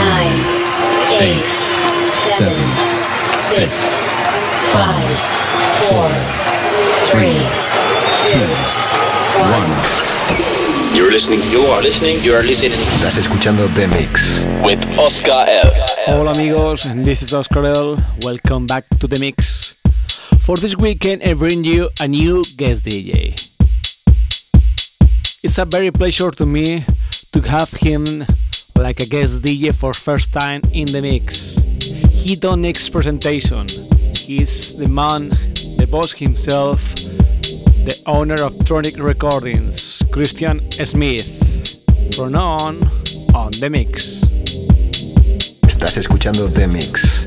9, 8, 7, 6, 5, 4, 3, 2, 1. You are listening. Estás escuchando The Mix with Oscar L. Hola amigos, this is Oscar L. Welcome back to The Mix. For this weekend I bring you a new guest DJ. It's a very pleasure to me to have him like a guest DJ for first time in the mix. He don't need presentation. He's the man, the boss himself, the owner of Tronic Recordings, Christian Smith. From now on The Mix. Estás escuchando The Mix.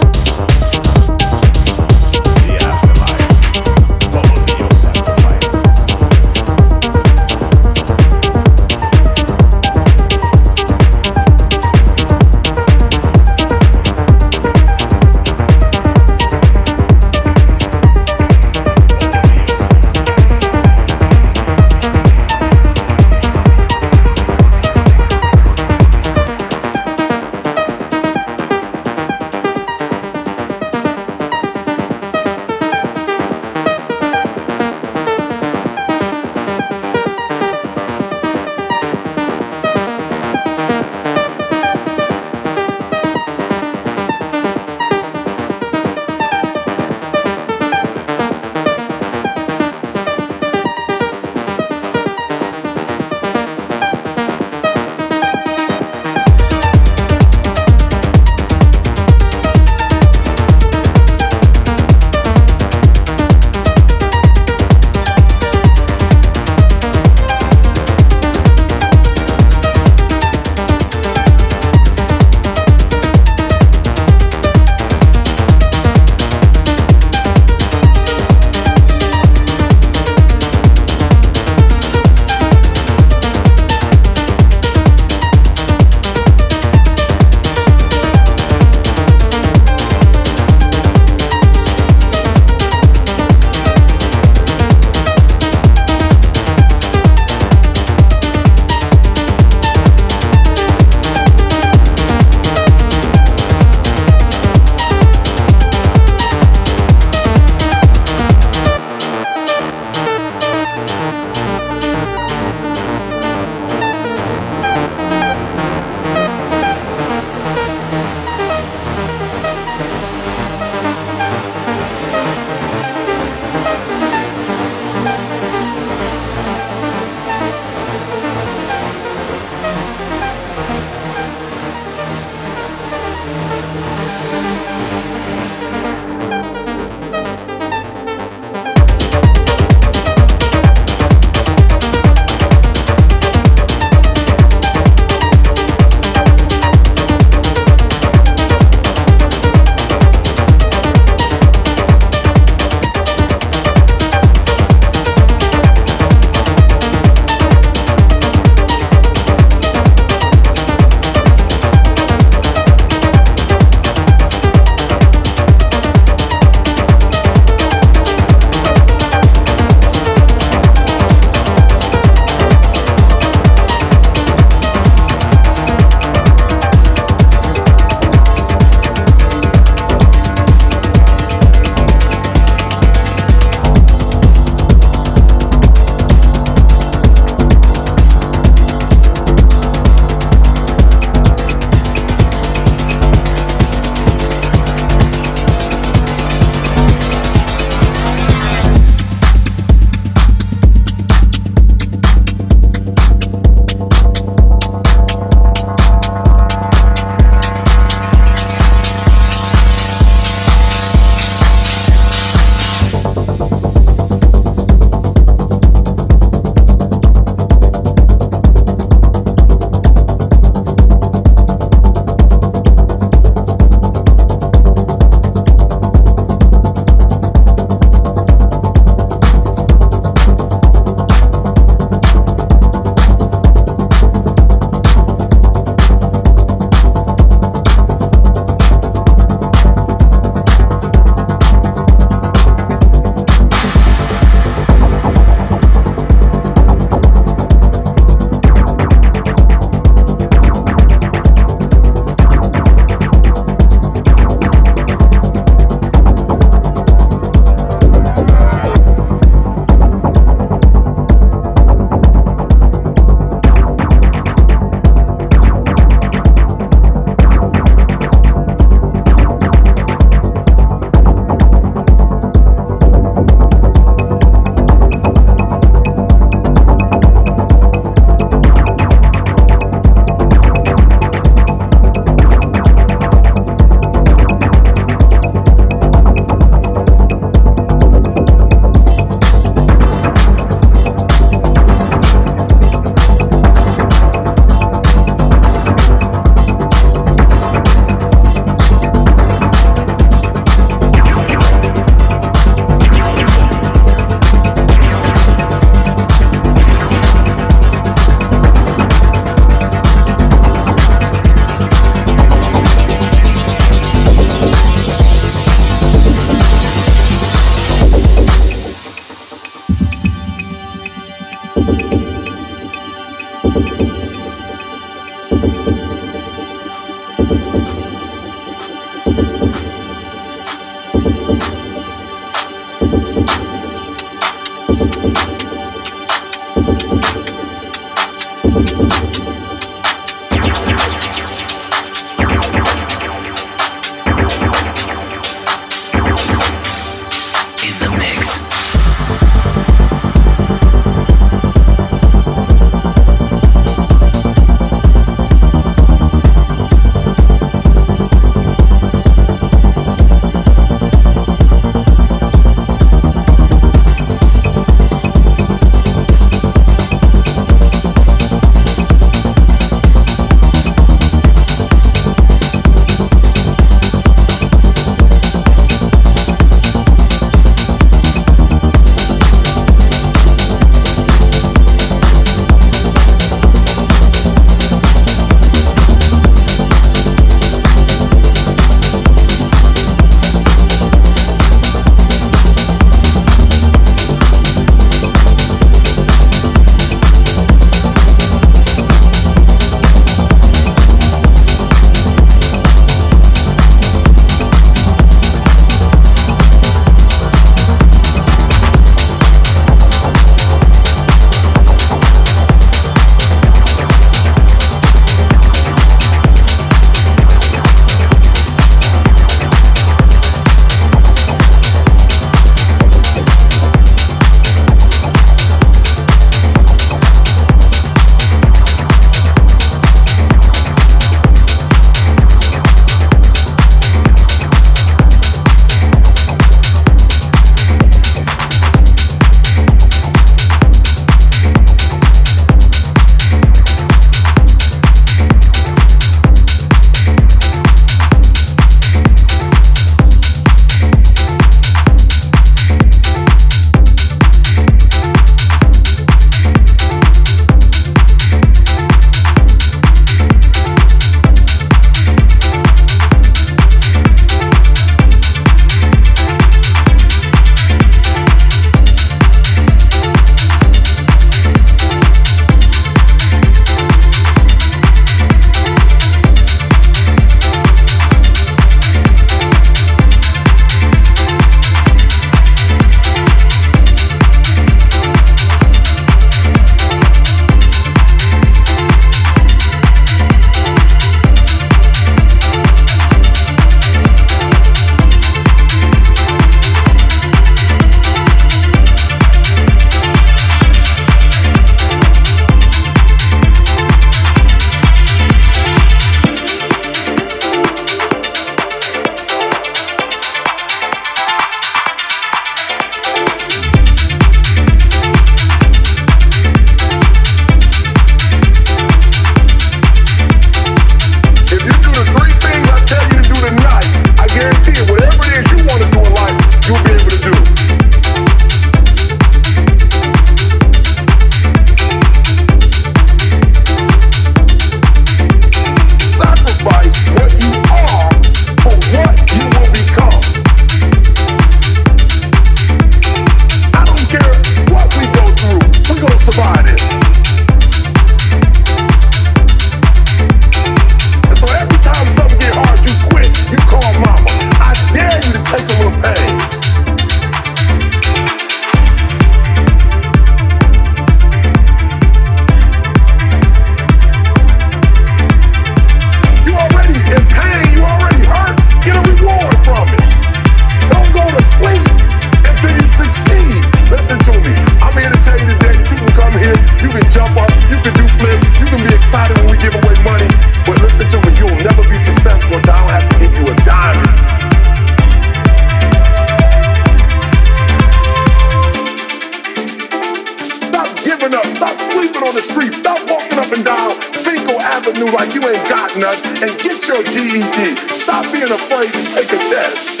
streets. Stop walking up and down Finkel Avenue like you ain't got nothing and get your GED. Stop being afraid to take a test.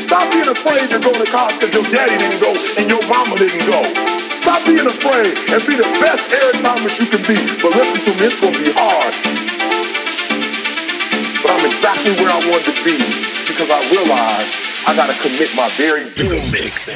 Stop being afraid to go to college because your daddy didn't go and your mama didn't go. Stop being afraid and be the best airtimers you can be. But listen to me, it's going to be hard. But I'm exactly where I wanted to be because I realized I got to commit my very doing. Mix.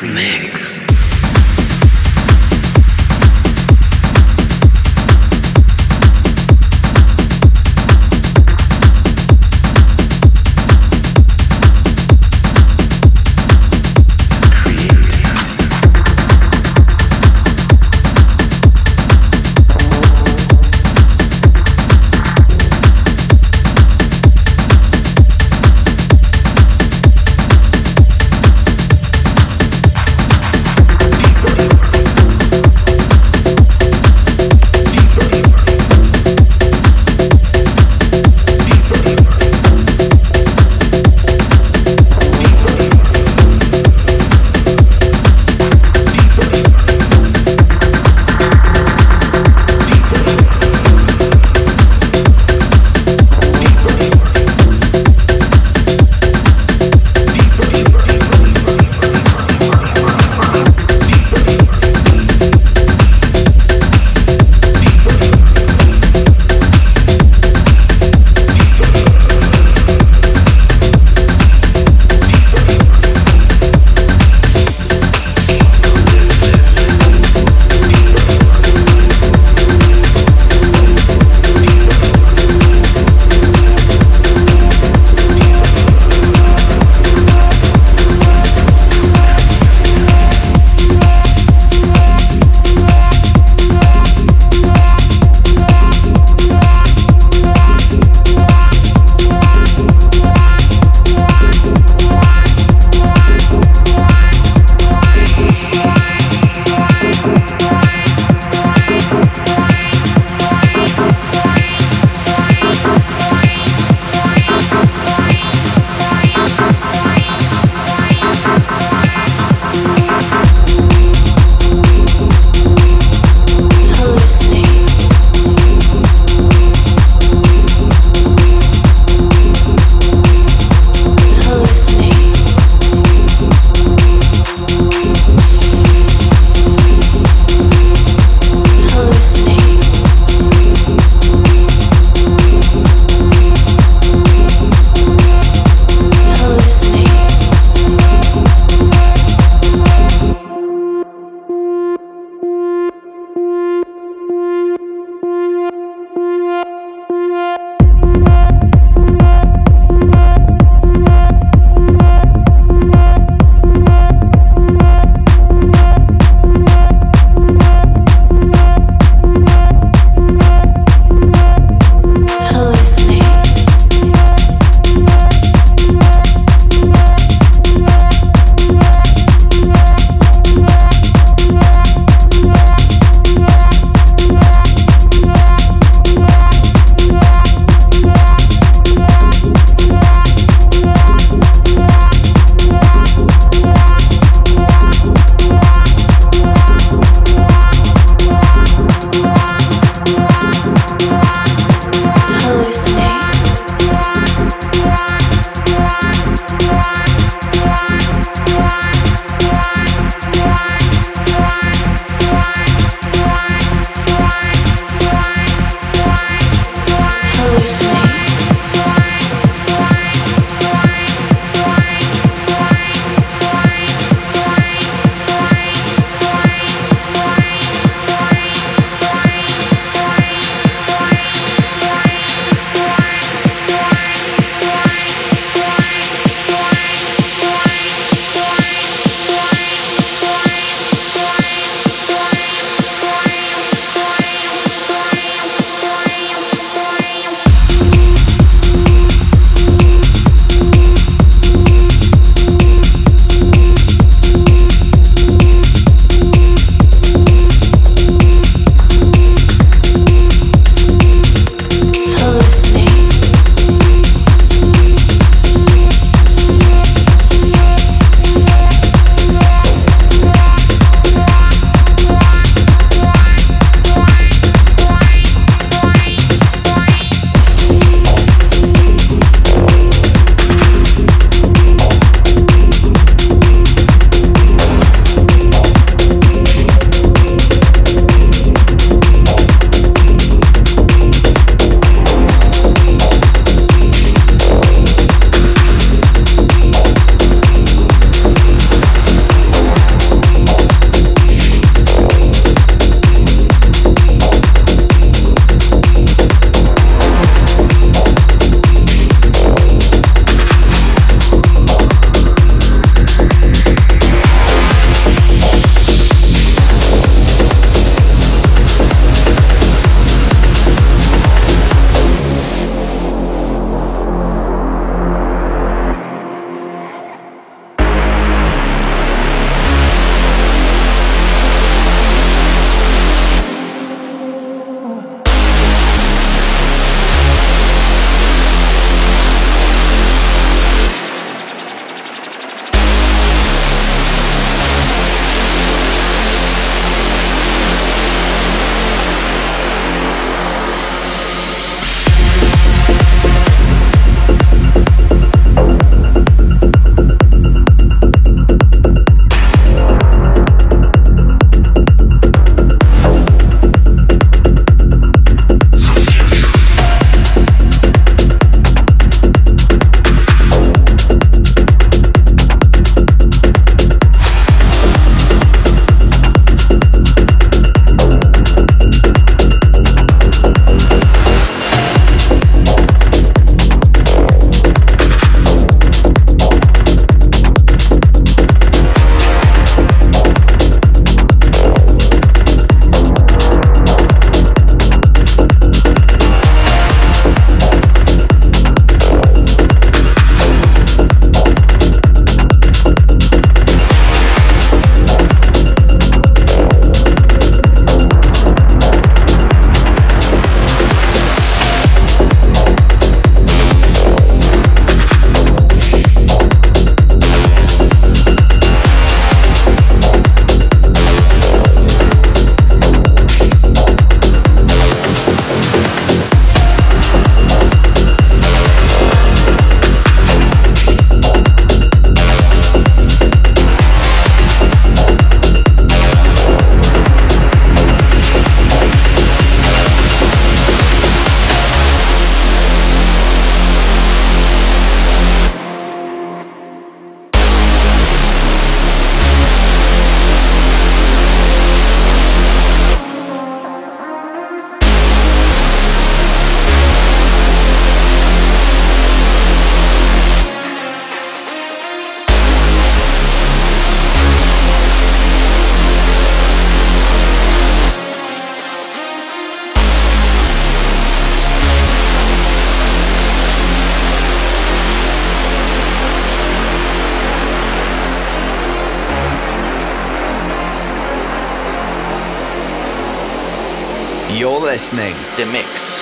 Remix. You're listening to The Mix.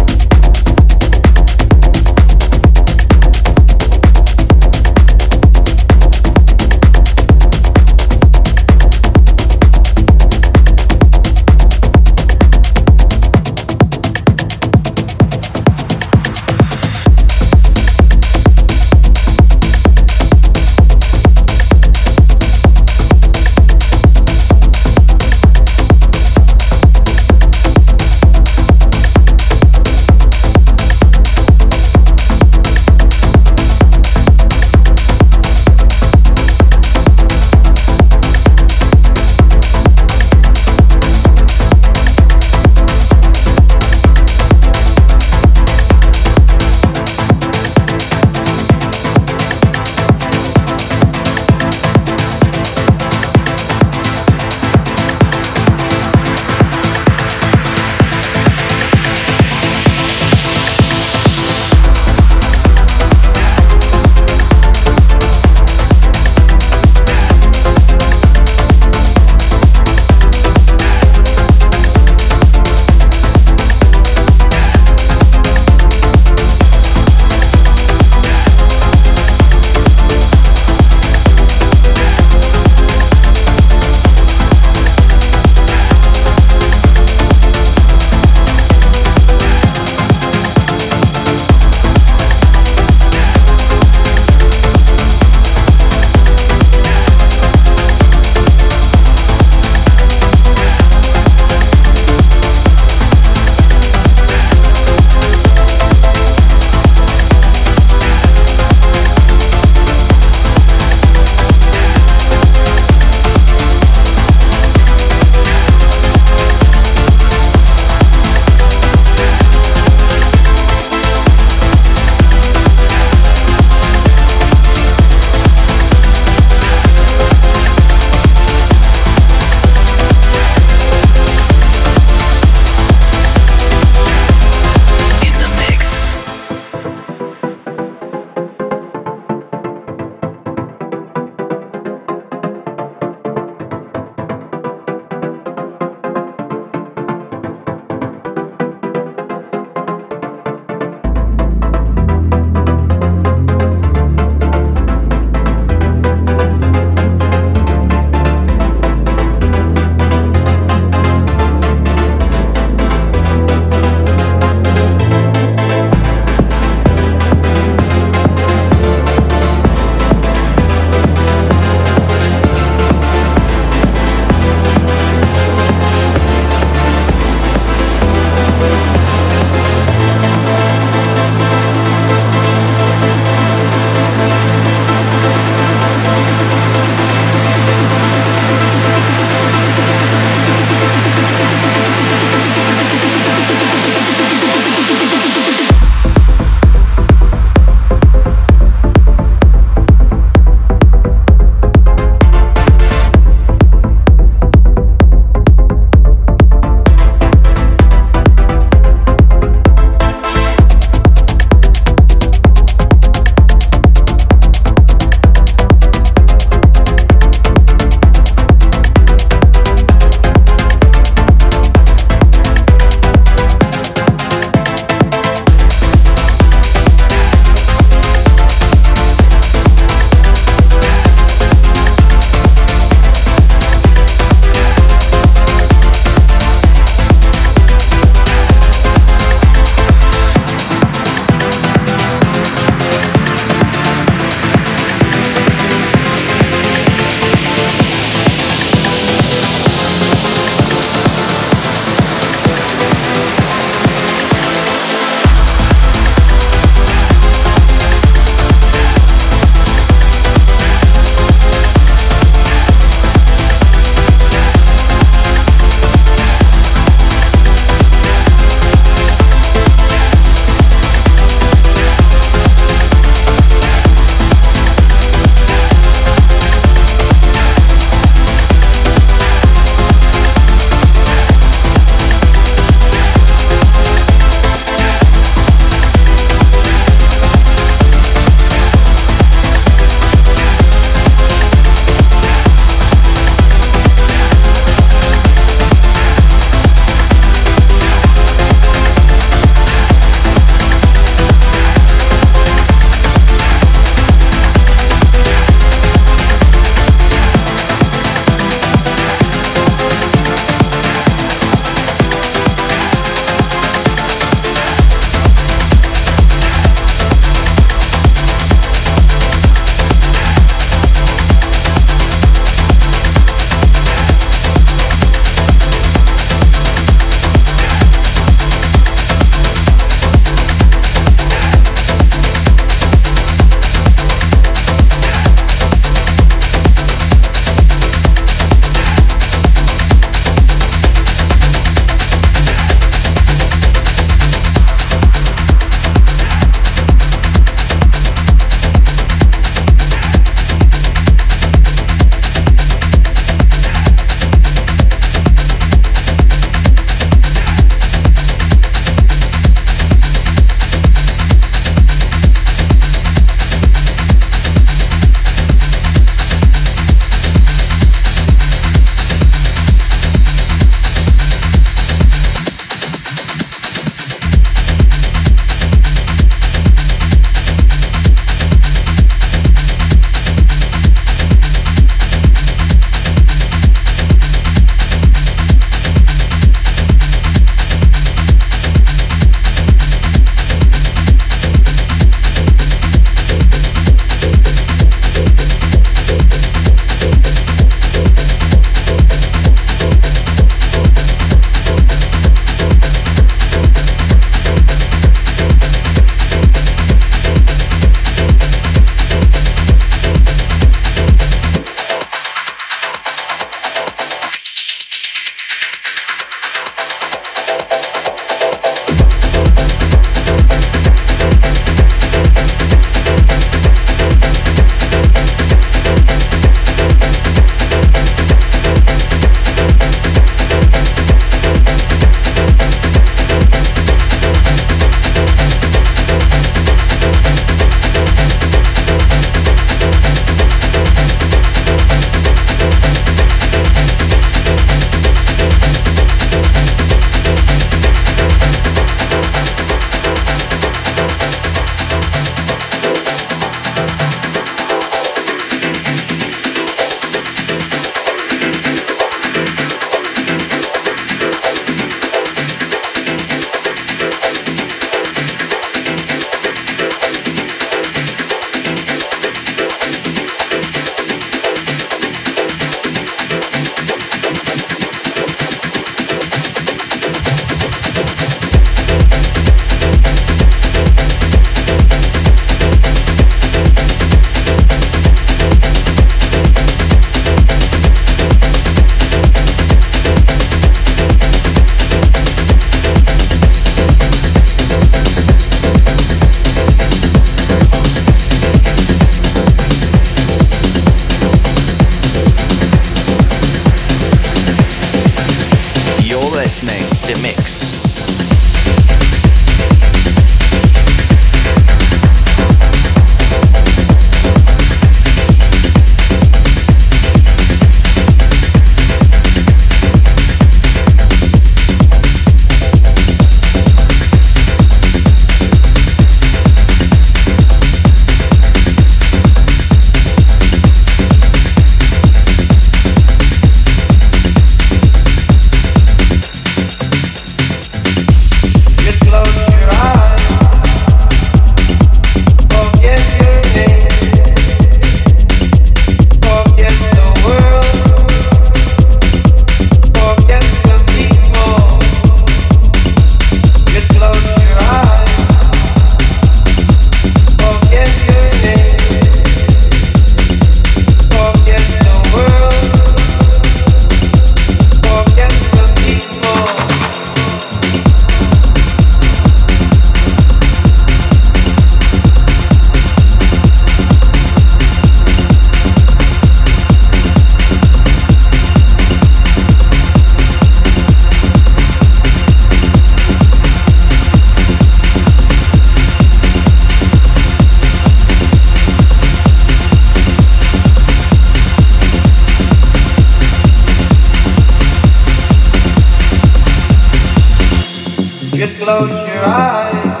close your eyes,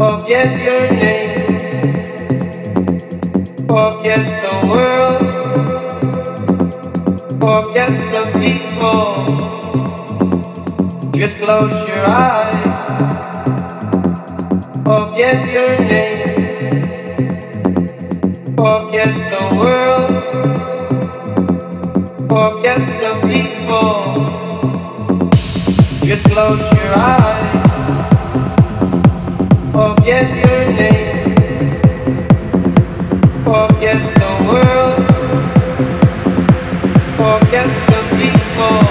forget your name, forget the world, forget the people. Just close your eyes, forget your name, forget the world, forget the people. Just close your eyes, forget your name, forget the world, forget the people.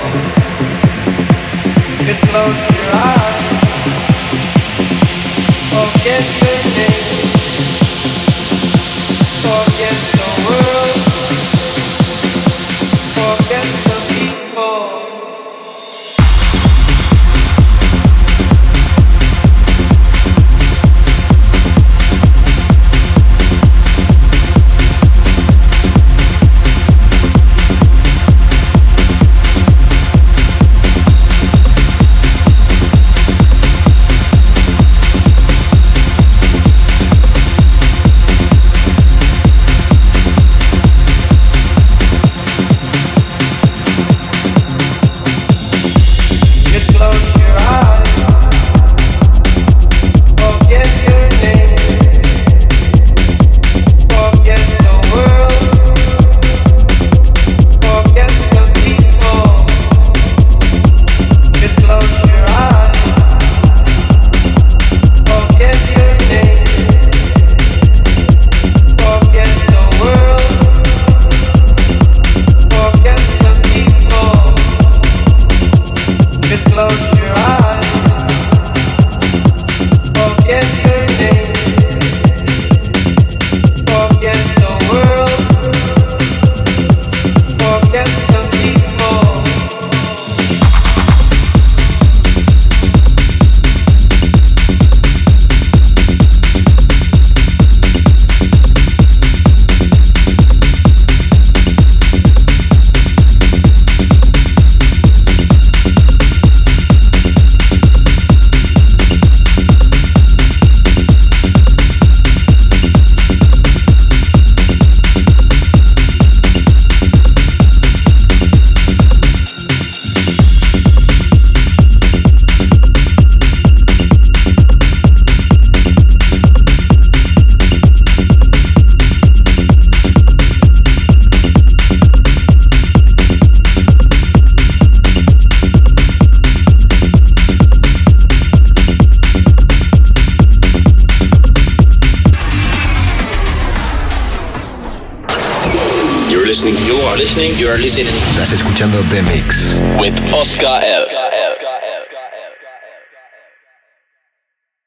Just close your eyes, forget your name, forget the world, forget the people. Estás escuchando The Mix with Oscar L.